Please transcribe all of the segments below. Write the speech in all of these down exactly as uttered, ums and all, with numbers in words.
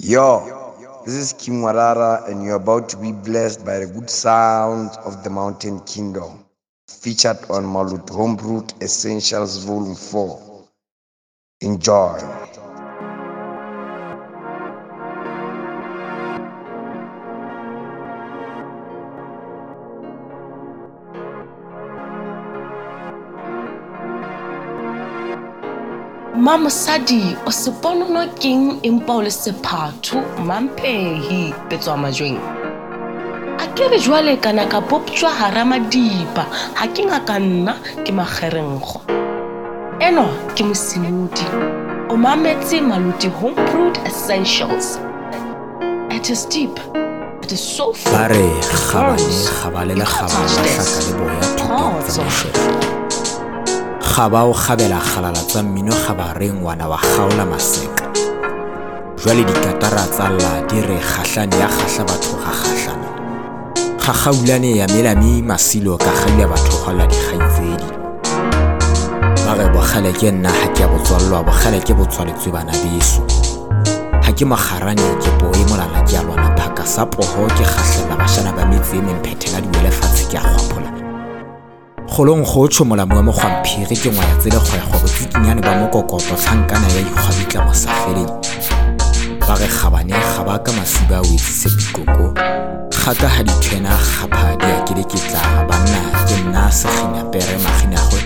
Yo, this is King Wadada, and you're about to be blessed by the good sounds of the Mountain Kingdom, featured on Maluti Home Brewed Essentials Volume four. Enjoy. Mama Sadi, o seponono king empa o le sephathu mamphehi petswa majweng. A ke re jwale kana ka poptswa harama dipa, ha ke ngaka nna ke magerenggo. Eno ke mosimudi, o mametse Maluti Home Brewed Essentials. It is deep, it is so full. Bare khabalela khabalela Khabao khabela khalala tsa mmino khabareng wana wa khaola maseka. Jwale dikatara tsa la di re khahlane ya khahla batho ga khahlana. Ga gaulane ya melami masilo ka khile batho ga la dikhaitsedi. Ba re bo khale ke nna ha ke botswalwa bo khale ke botswaletswe bana beso. Ha ke magarane ke bo e molala ke ya lwana phaka sa poho ke khahlela bashana ba metse ne mphethela di wela fatshe ke a khwapola. Kholong khotsho molamo mo khamphiri ke ngwa ya tsela kgwego botsikinyane ba mokokoto tsankana ya dikgwabitla mo safeleng ba re khabane khaba ka masiba o itse pikoko khaka ha di tshena khapa ya ke le ketla ba nna ke nna se khina pere magina go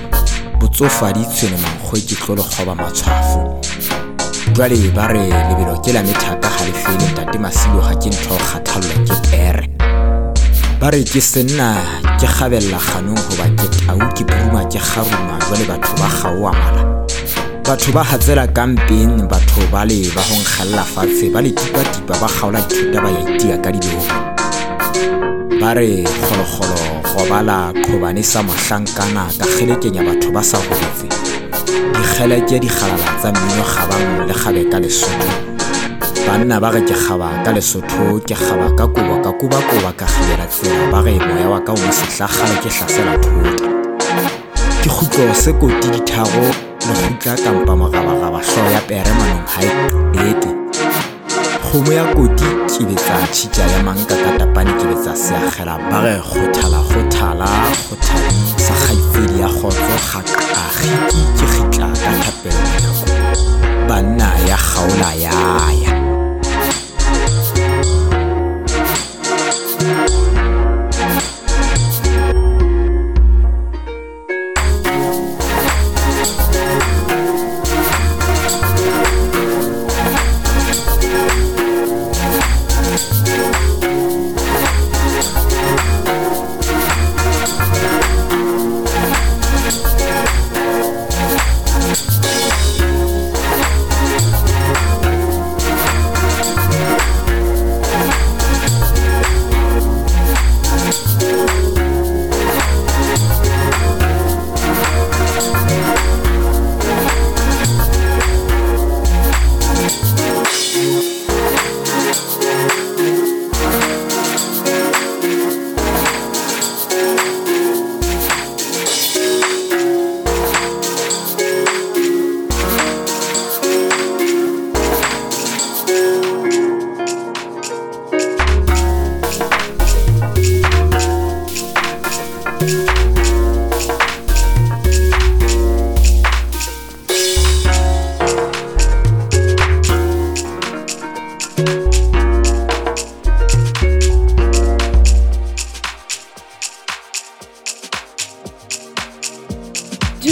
botsofa di tshene mangwe ke tlolo kgoba matshwafo jwale ba re lebelo ke la methata ga le fele tate masilo ga ke ntho kgathallo ke pere ba re ke sena ke khabella khanong ho ba ke tau ke puma ke kharuma jwale batho ba gaoa mala batho ba hatsela campaign batho ba le ba ho nkgalla fatshe ba le tipa tipa ba gaola dithuta ba ya itia ka dilo ba re khologolo go bala khobane sa mahlankana ka kgelekenya batho ba sa hobetse di kgeleke di khalala tsa mmino khabang le khabe ka lesotho banna ba re ke khaba ka lesotho ke khaba ka kobo ka koba koba ka khela tsela ba re moya wa ka o se hlagala ke hlasela thota ke khutlo se koti dithago le khutla kampa magaba gaba so ya pere manong ha ete khomo ya koti ke betsa tshitja ya mangka ka tapane ke betsa se a khela ba re khothala khothala khothala sa khaitsedi ya khotso ga ka a khiki ke khitla ka thapela banna ya khaola ya ya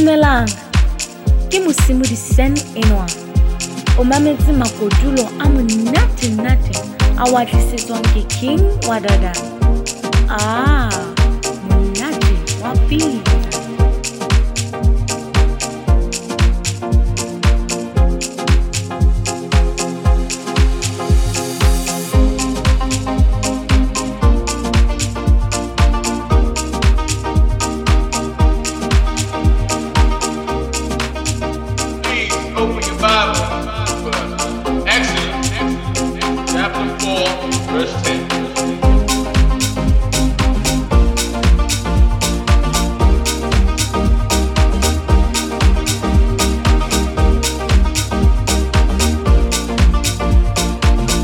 Dumelang, ke mosimo di sen enwa. O mametse makodulo a monate nate a wa tlisetswang ke King Wadada. Ah, monate wa pina.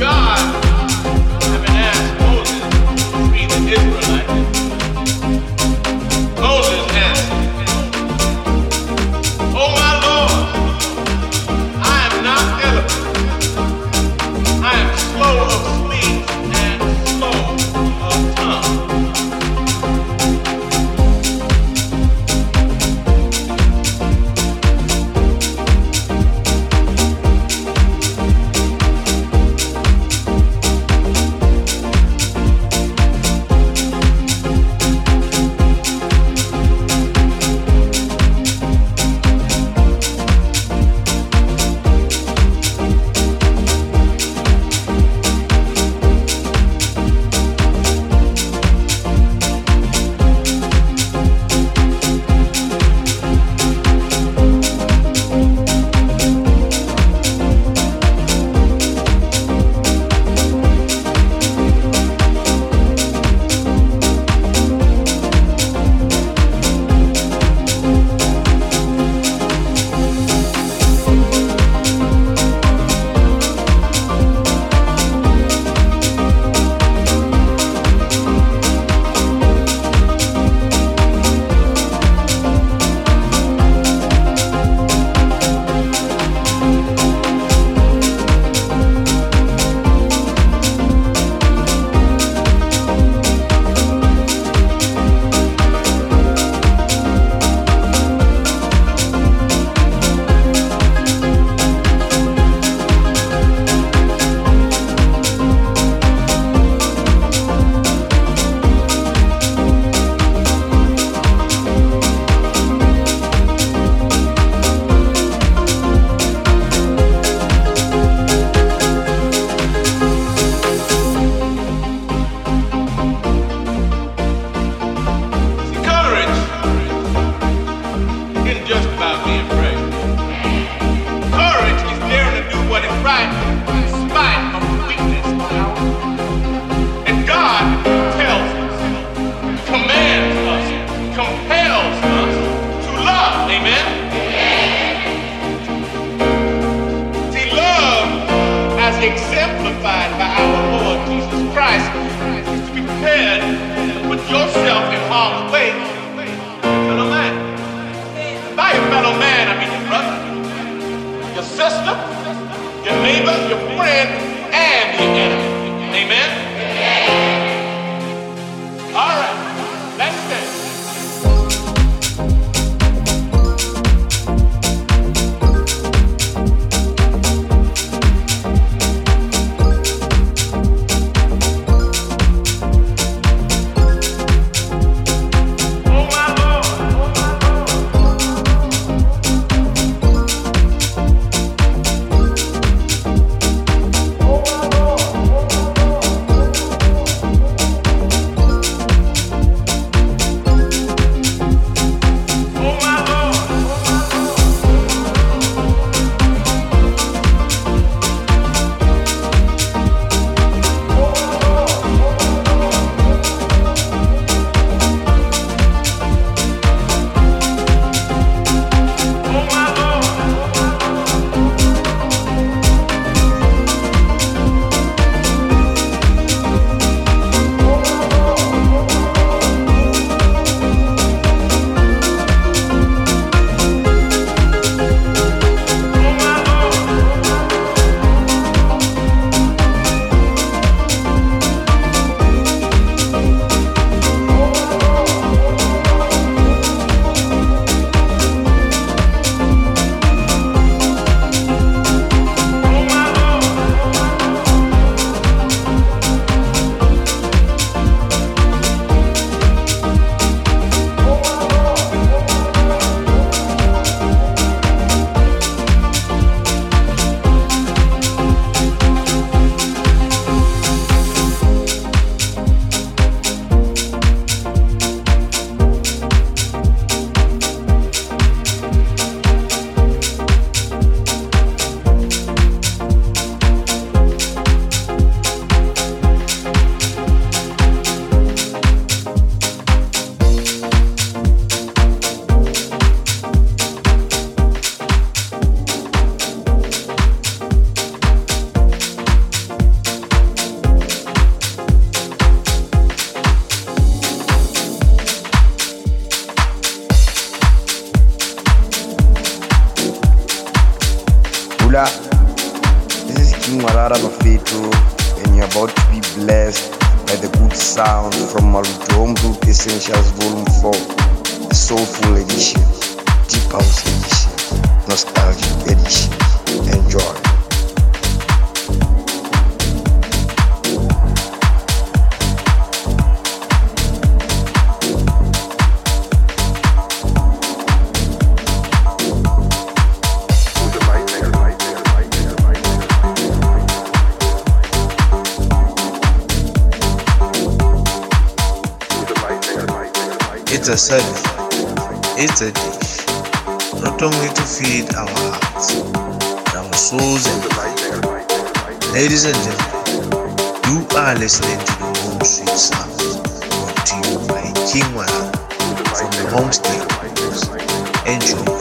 Go! This is King Wadada, my faithful and you're about to be blessed by the good sound from Maluti Home Brewed Essentials Volume four, the Soulful Edition, Deep House Edition, Nostalgic Edition. Enjoy. It's a service, it's a dish, not only to feed our hearts, but our souls and minds. Ladies and gentlemen, you are listening to the Home Sweet Sounds, brought to you by King Wadada from the Homestead Crew. Enjoy.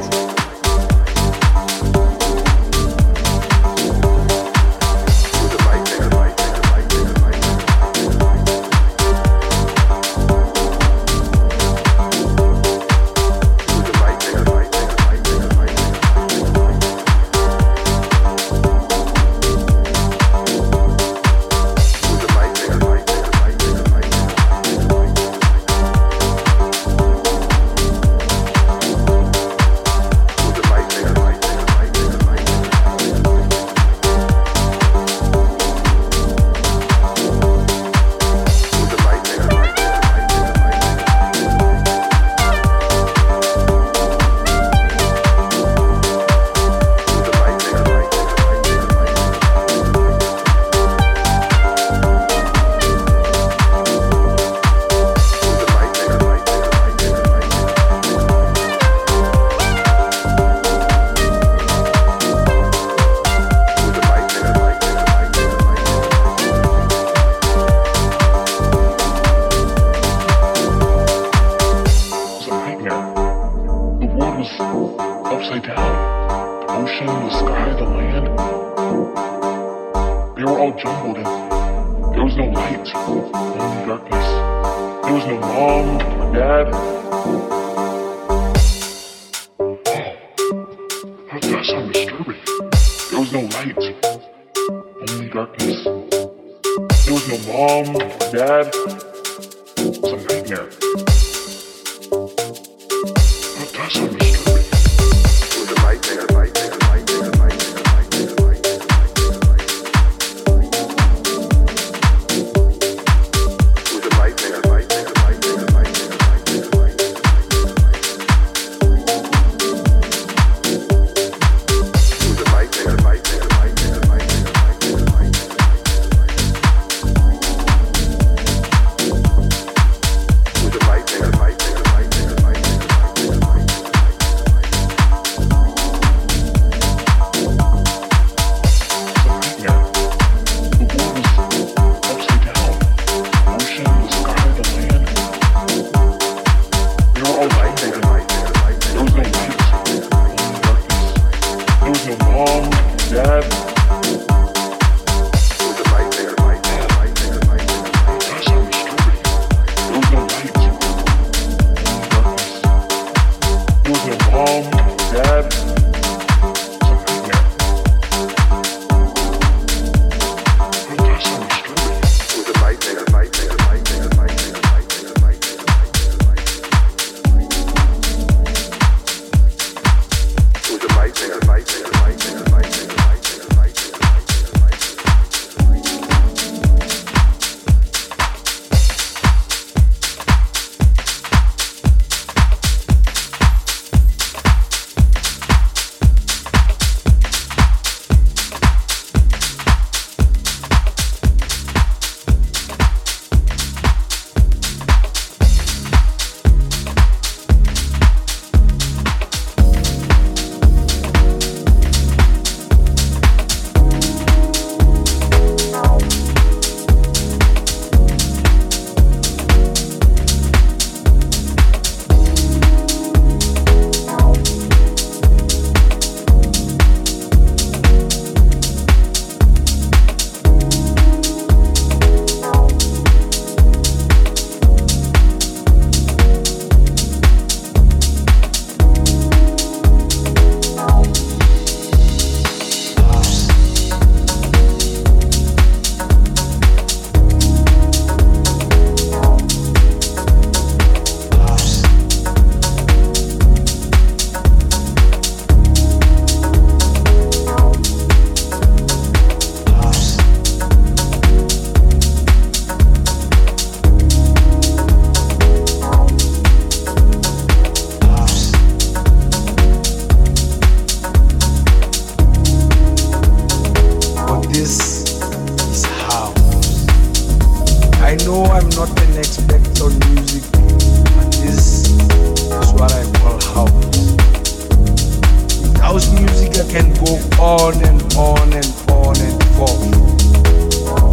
I know I'm not an expert on music, but this is what I call house. With house music I can go on and on and on and forth. Now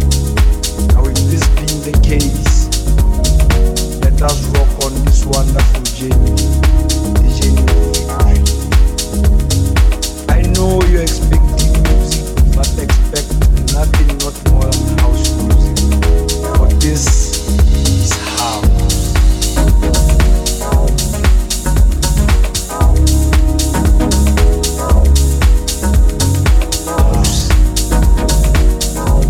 with this being the case, let us rock on this wonderful journey, the journey of victory. I know you're expecting music, but expect nothing not more than house music.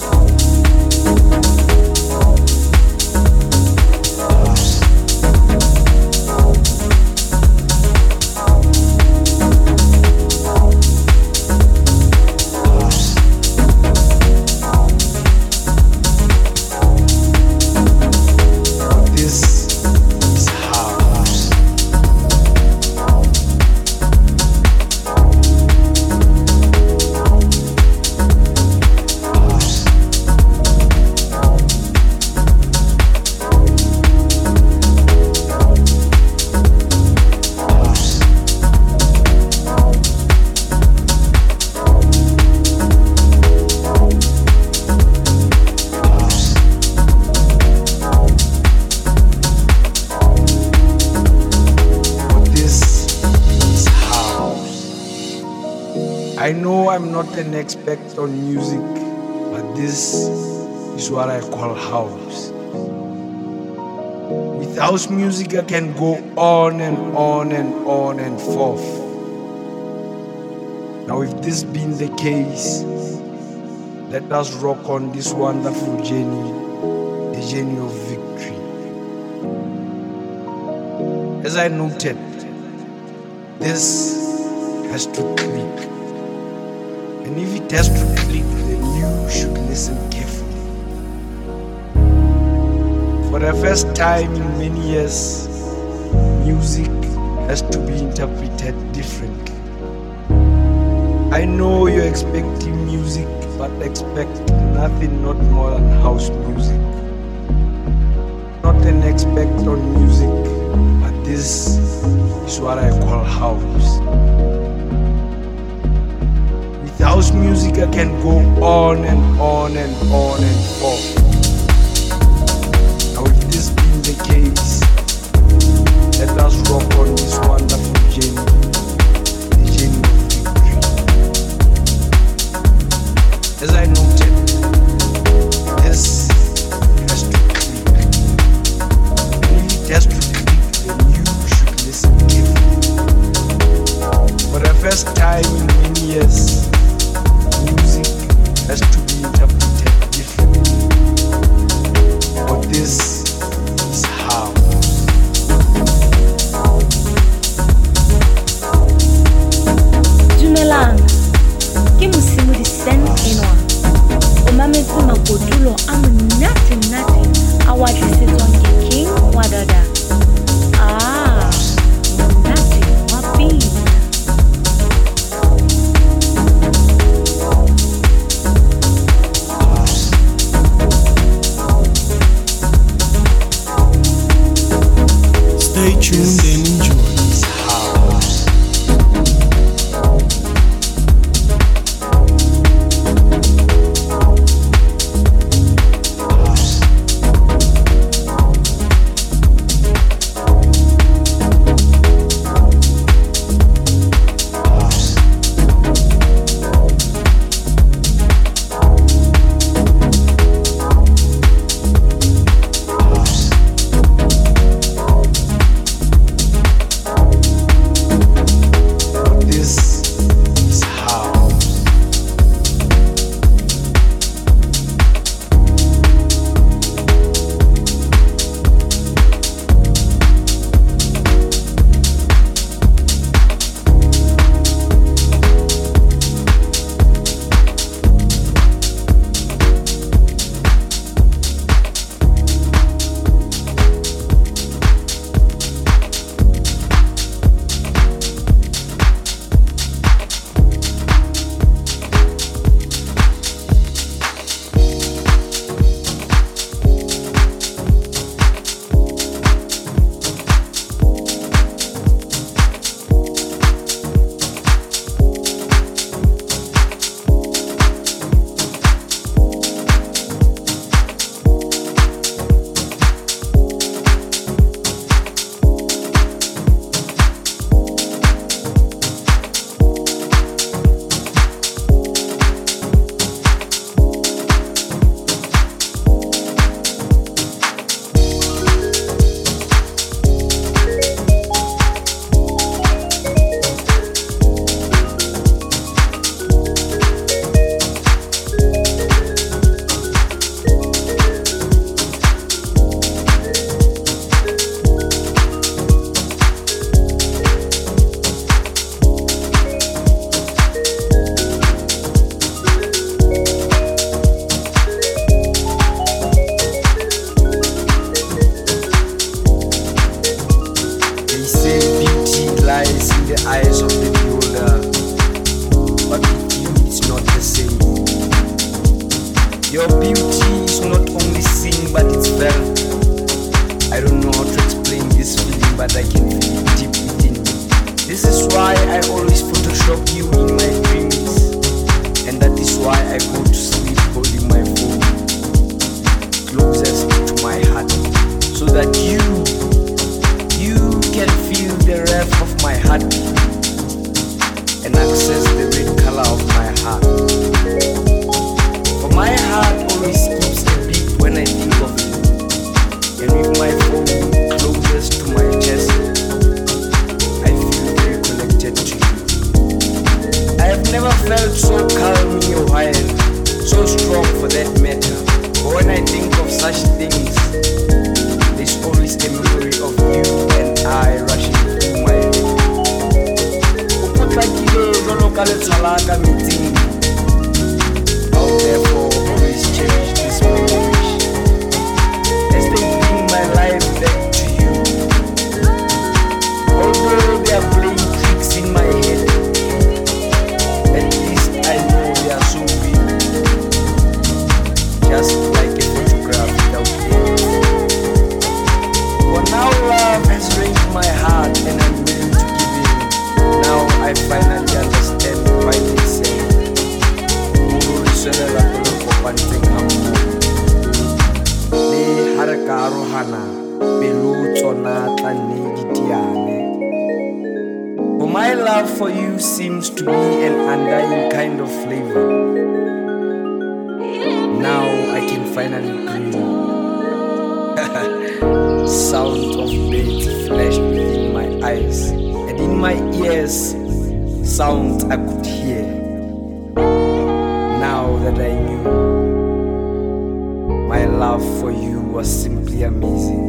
But this is house. I know I'm not an expert on music, but this is what I call house. With house music I can go on and on and on and forth. Now if this being the case, let us rock on this wonderful journey, the journey of victory. As I noted, this has to click. And if it has to click, then you should listen carefully. For the first time in many years, music has to be interpreted differently. I know you're expecting music, but expect nothing not more than house music. Not an expert on music, but this is what I call house. House music I can go on and on and on and on. Now if this being the case, let us rock on this wonderful journey, the journey of victory. As I noted, this has to click. And if it has to click, then you should listen carefully. For the first time in many years, music has to be interpreted differently, but this is how. Dumelang, ke Mosimo di Sen enwa. O mametse makodulo a monate-nate a wa tlisetswang ke King Wadada. Ah, monate wa pina. Stay tuned and enjoy. Your beauty is not only seen, but it's felt. I don't know how to explain this feeling, but I can feel it deep within me. This is why I always Photoshop you in my dreams, and that is why I go to sleep holding my phone closest to my heart, so that you, you can feel the rev of my heart and access the red color of my heart. For my heart always keeps a beat when I think of you, and with my phone closest to my chest, I feel very connected to you. I have never felt so calm in your hand, so strong for that matter. But when I think of such things, there's always a memory of you and I rushing through my head. Like the local Salaga meeting, I'll therefore always cherish these memories as they bring my life back to you. Although they are playing tricks in my head, at least I know they are so real, just like a photograph without end. For now, love has ranged my heart, and I'm willing to give in. Now I finally understand why they say Murusele Rapolo Kopanting Amu Le Haraka Rohana Belu Tona Tani Gitiane. For my love for you seems to be an undying kind of flavor. Now I can finally breathe. Sound of birds flashed within my eyes, and in my ears sounds I could hear, now that I knew my love for you was simply amazing.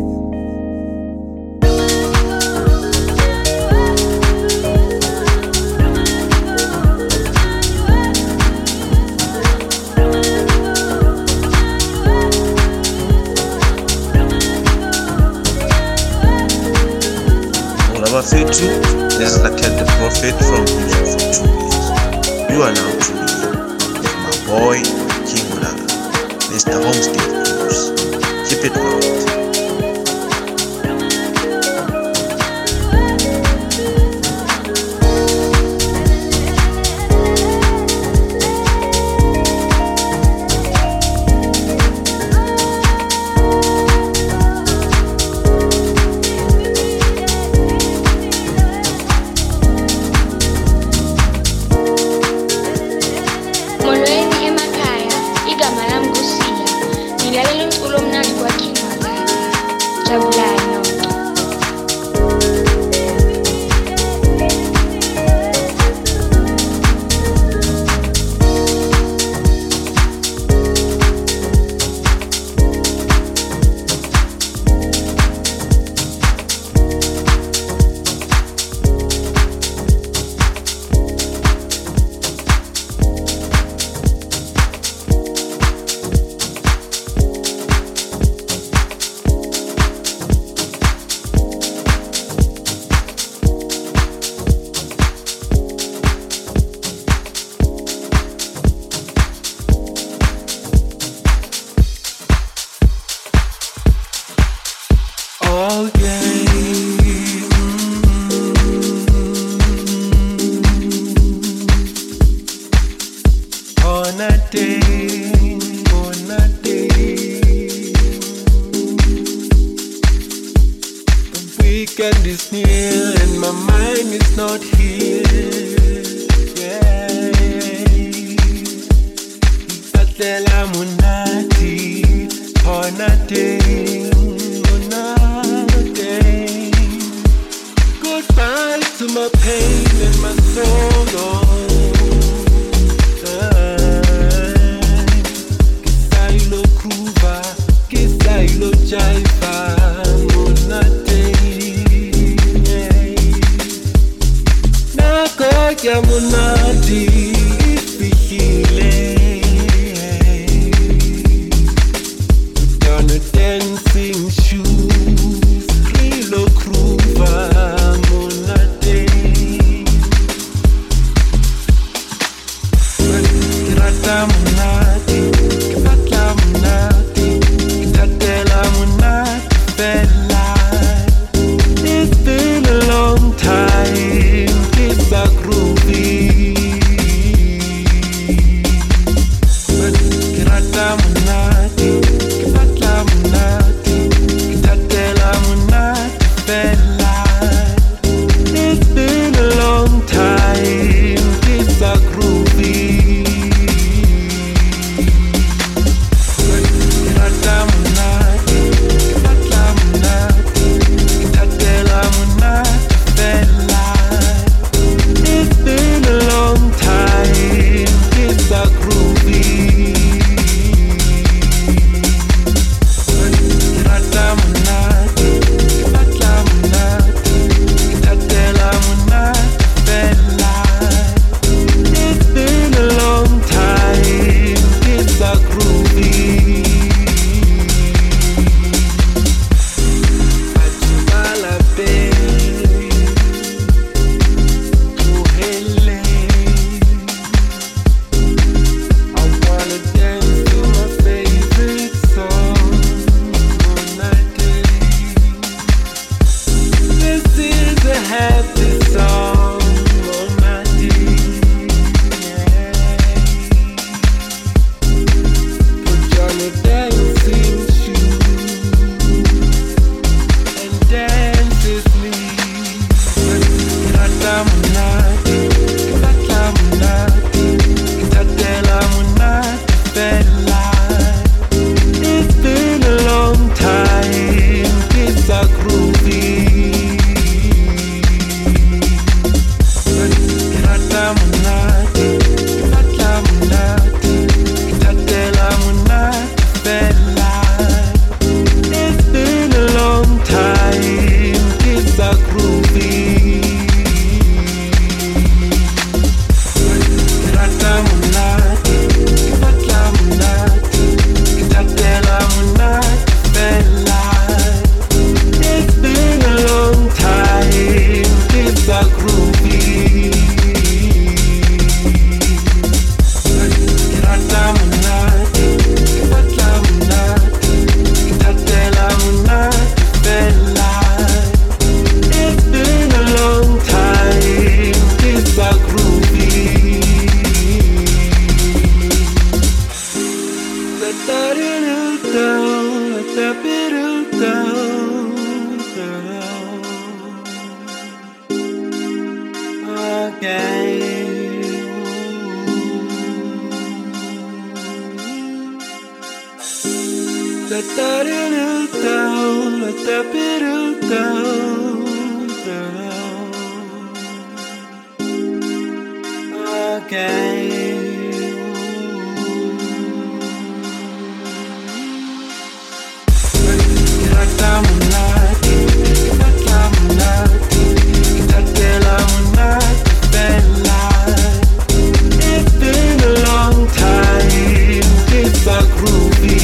Number thirty, let's look at the prophet from Egypt for two days. You are now to me, my boy, King Wadada, Mister Homestead Crews. Keep it right. let that bitter down, let that bitter down, down again. Let that bitter down, let that bitter down, down again. Groovy.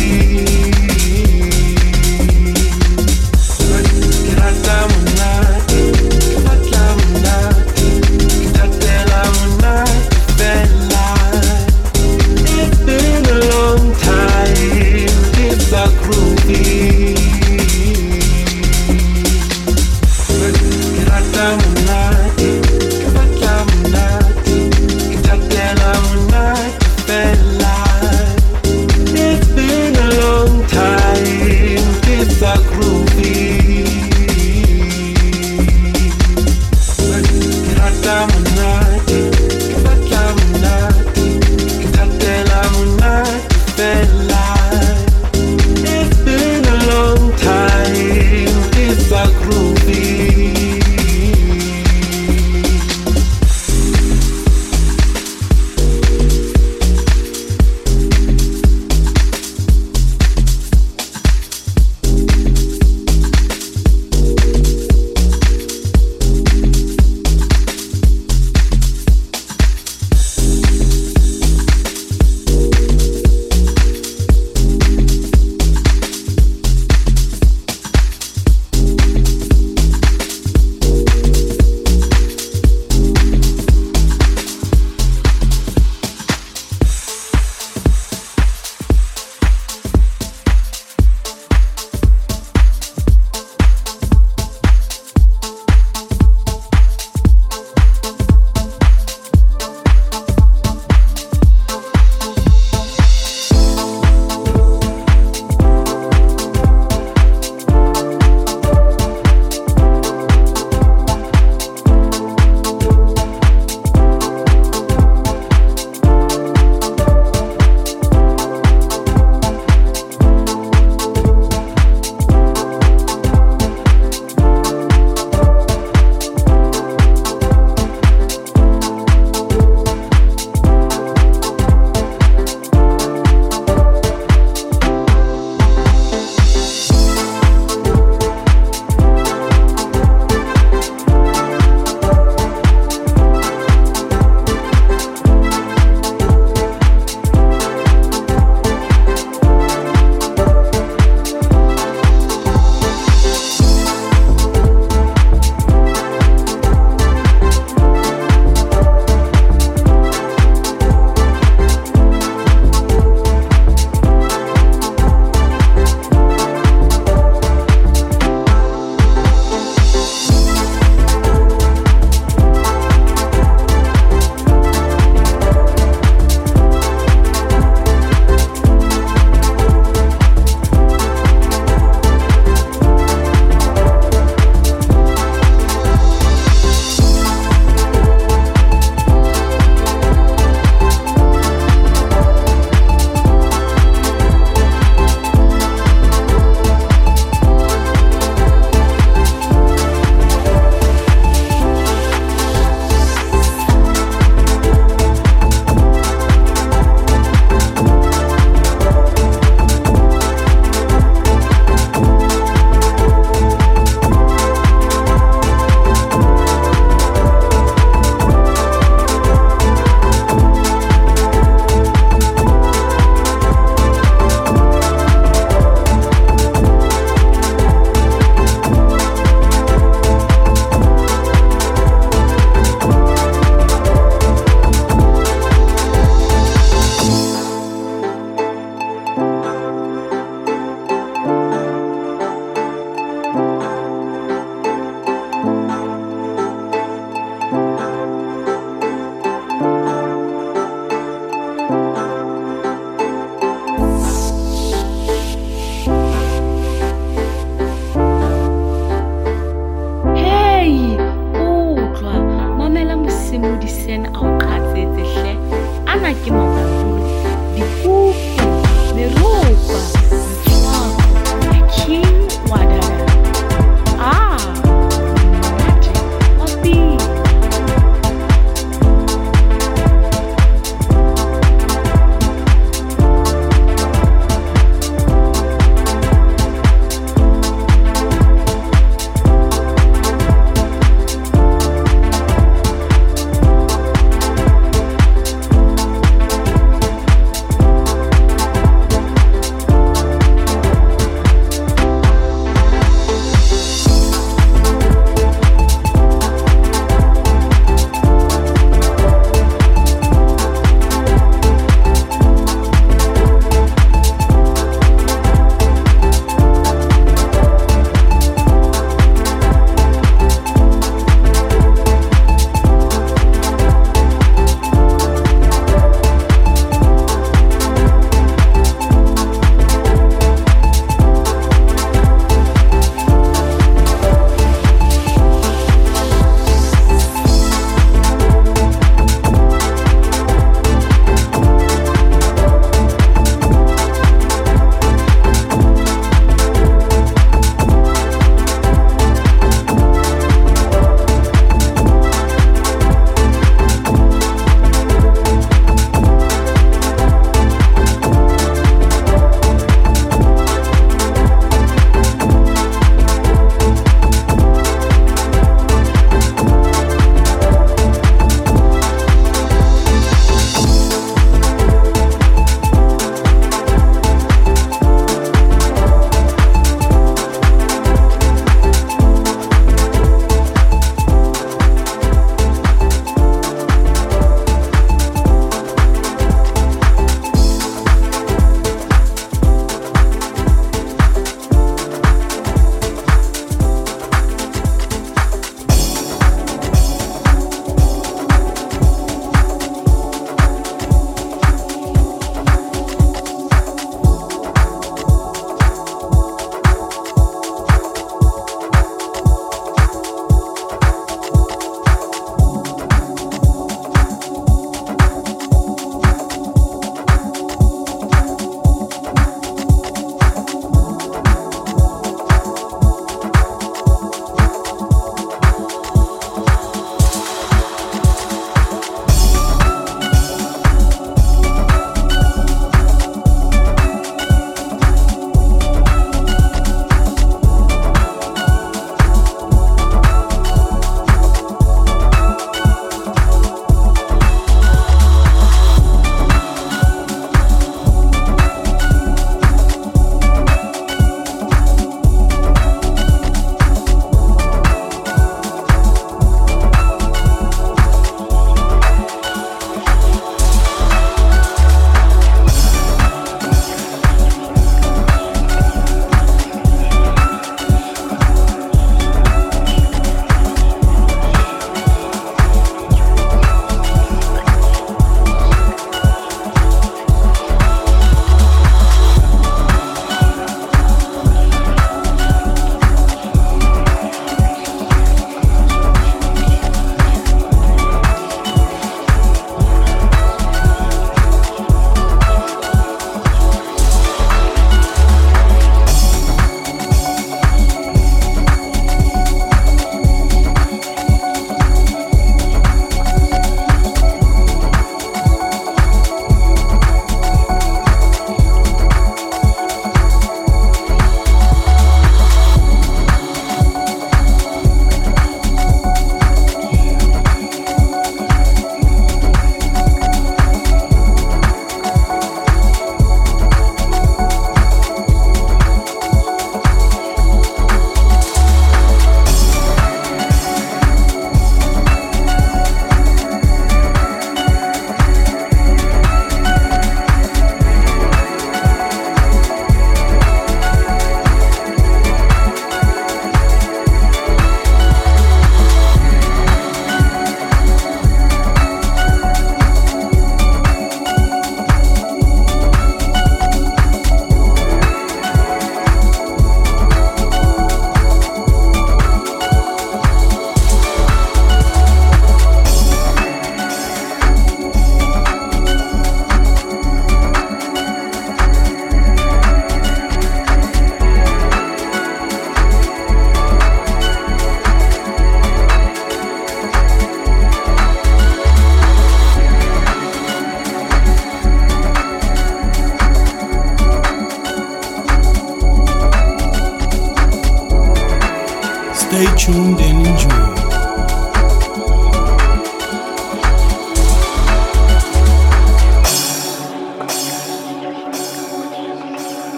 tuned and enjoy.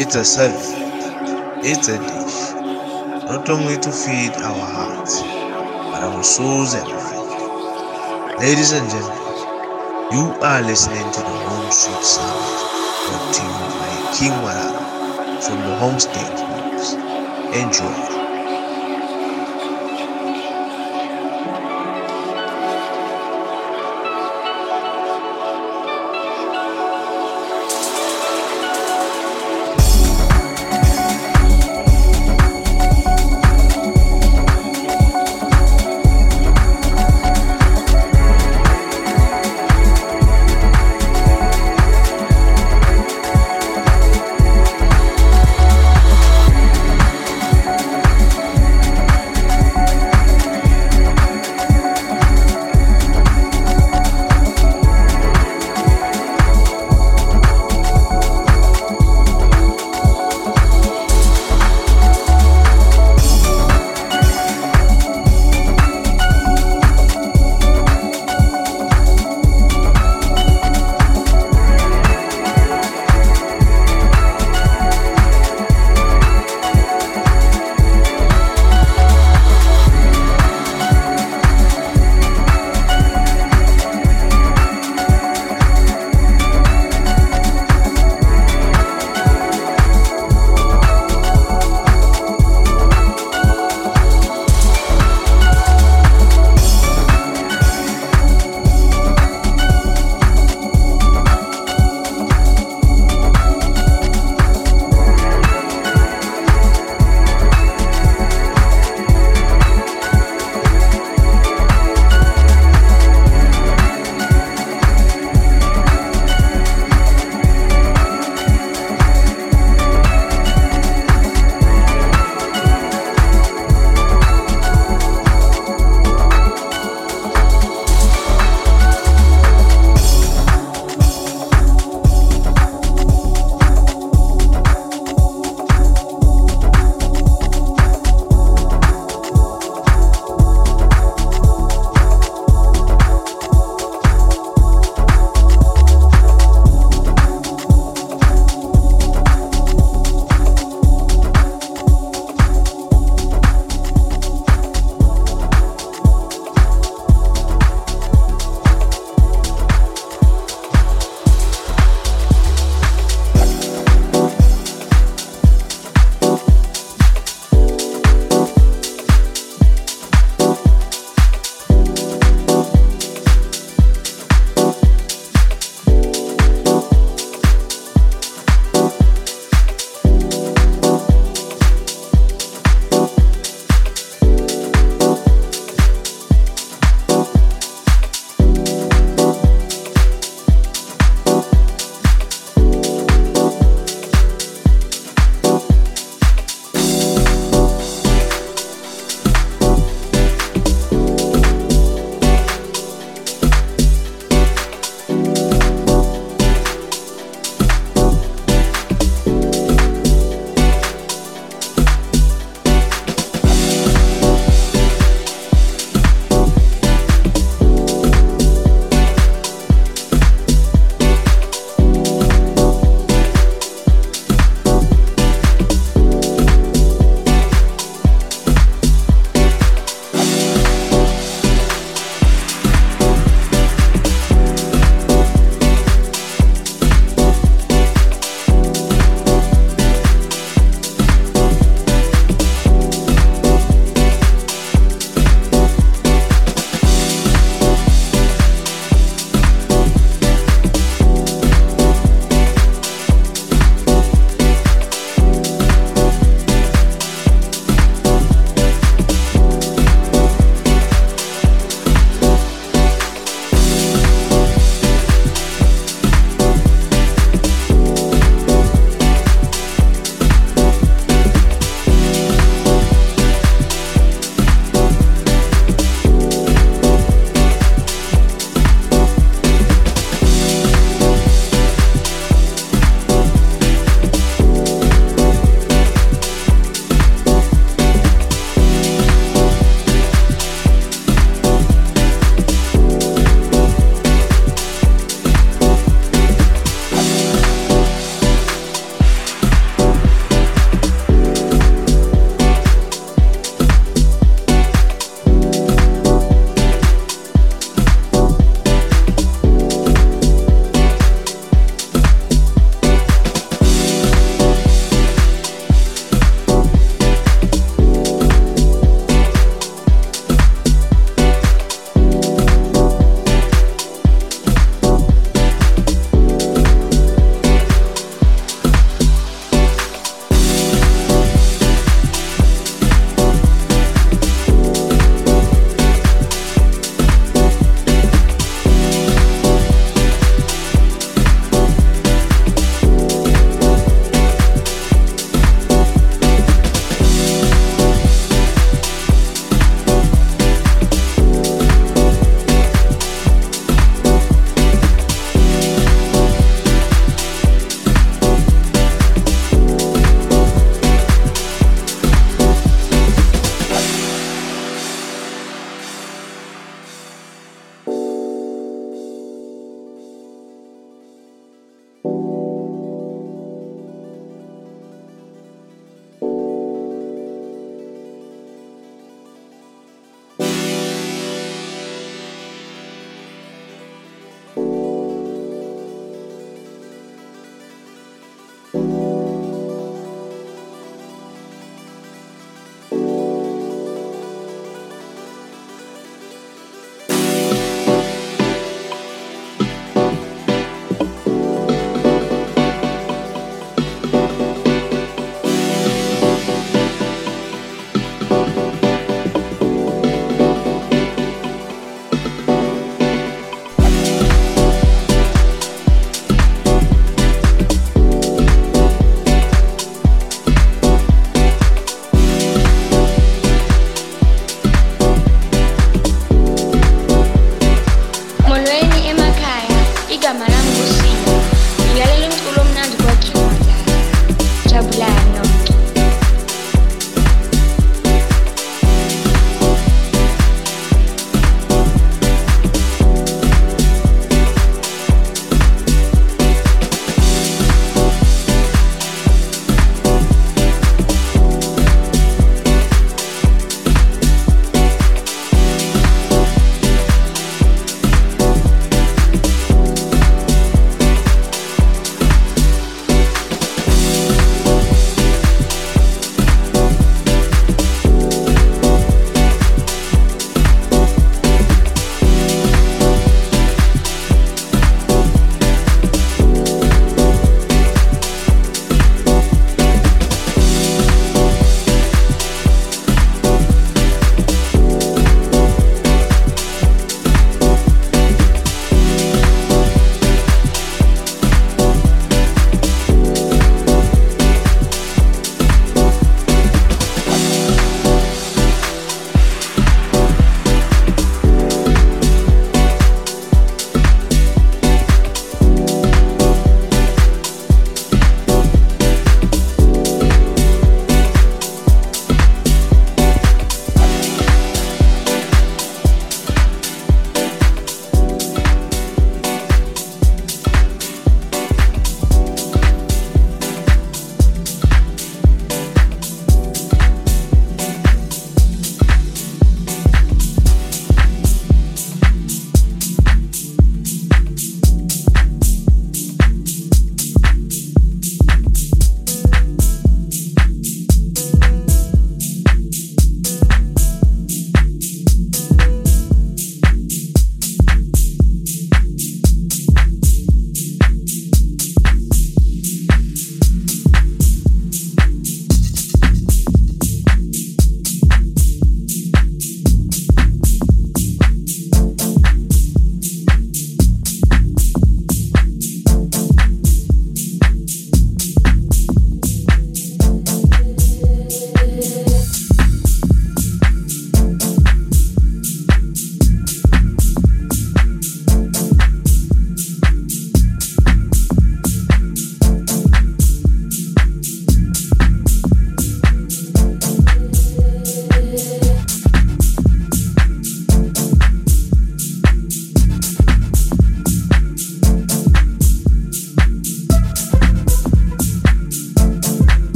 It's a service, it's a dish, not only to feed our hearts, but our souls and mind. Ladies and gentlemen, you are listening to the Home Sweet Sound, brought to you by King Wadada from the Homestead Crew. Enjoy.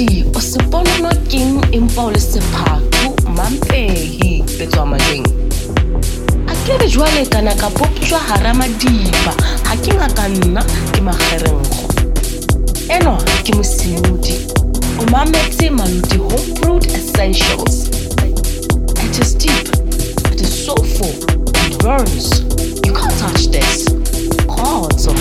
Modi, usipolo no king, impolo sephaku, mampehi, betwa majeng. Akere jwale kana kapoptwa harama dipa, hakinga kana ke magerengo. Eno ke mosiudi, o mametse Maluti Home Brewed Essentials. It is deep, it is soulful, it burns. You can't touch this. Cards of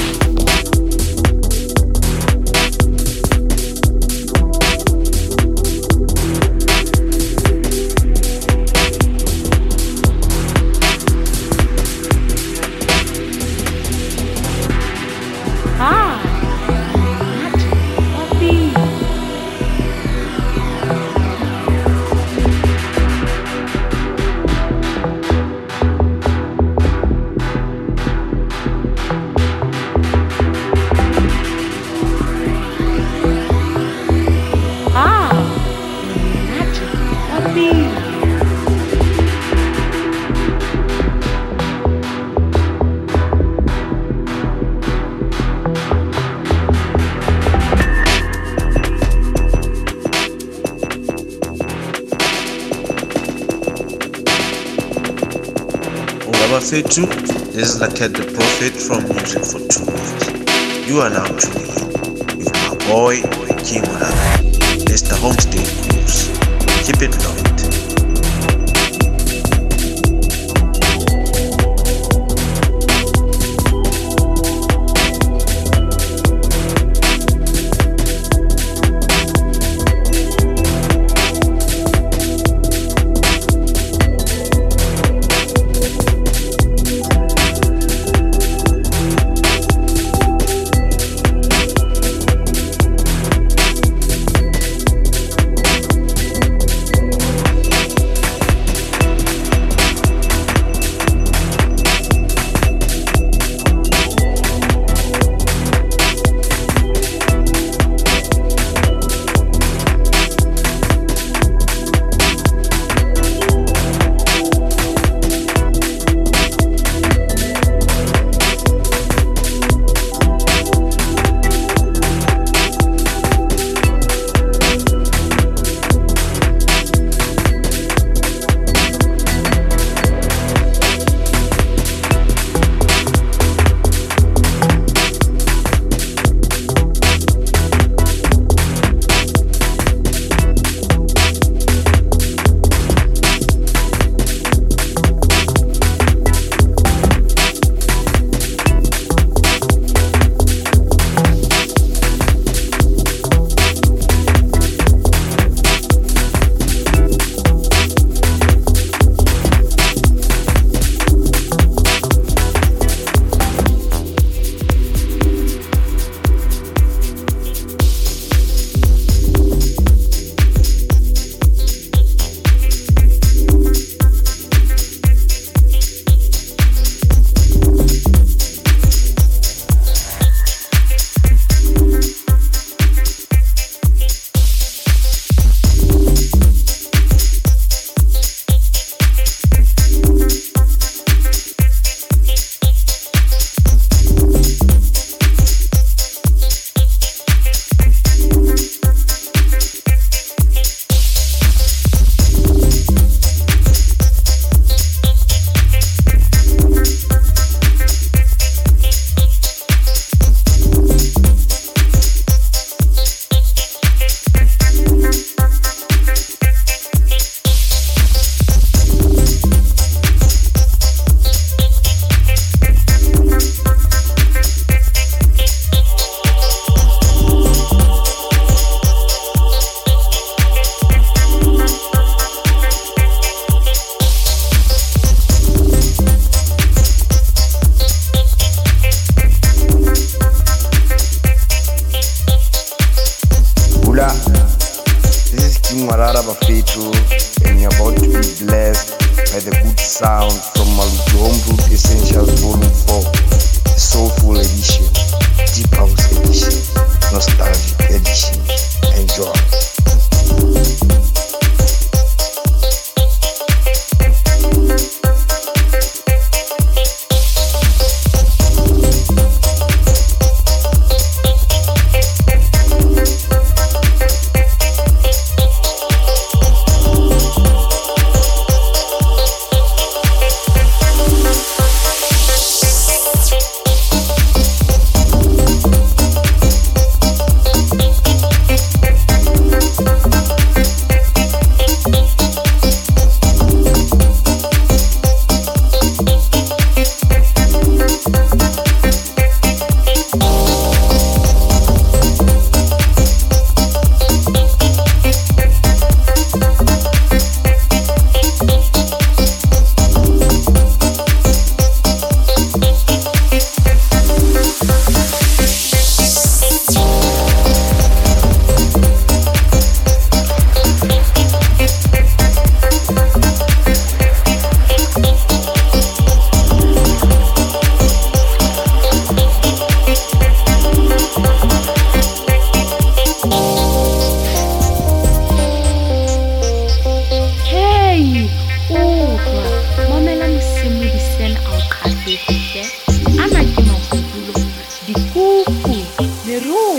Fatu is Naked the Prophet from Music for Two Movies. You are now tuning in with my boy King Wadada. It's the Homestead Crew. Keep it locked.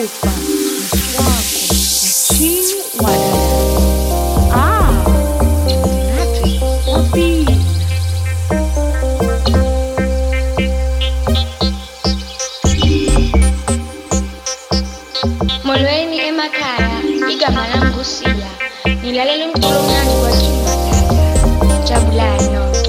Kupa mtu wako na King Wadada. Ah, happy happy. Molweni emakhaya igama langu siya nilalela umculo mnandi kwa King Wadada. Jabulani nonke.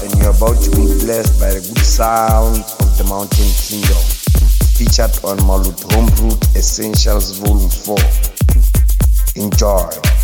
And you're about to be blessed by the good sounds of the Mountain Kingdom, featured on Maluti Home Brewed Essentials Volume four. Enjoy.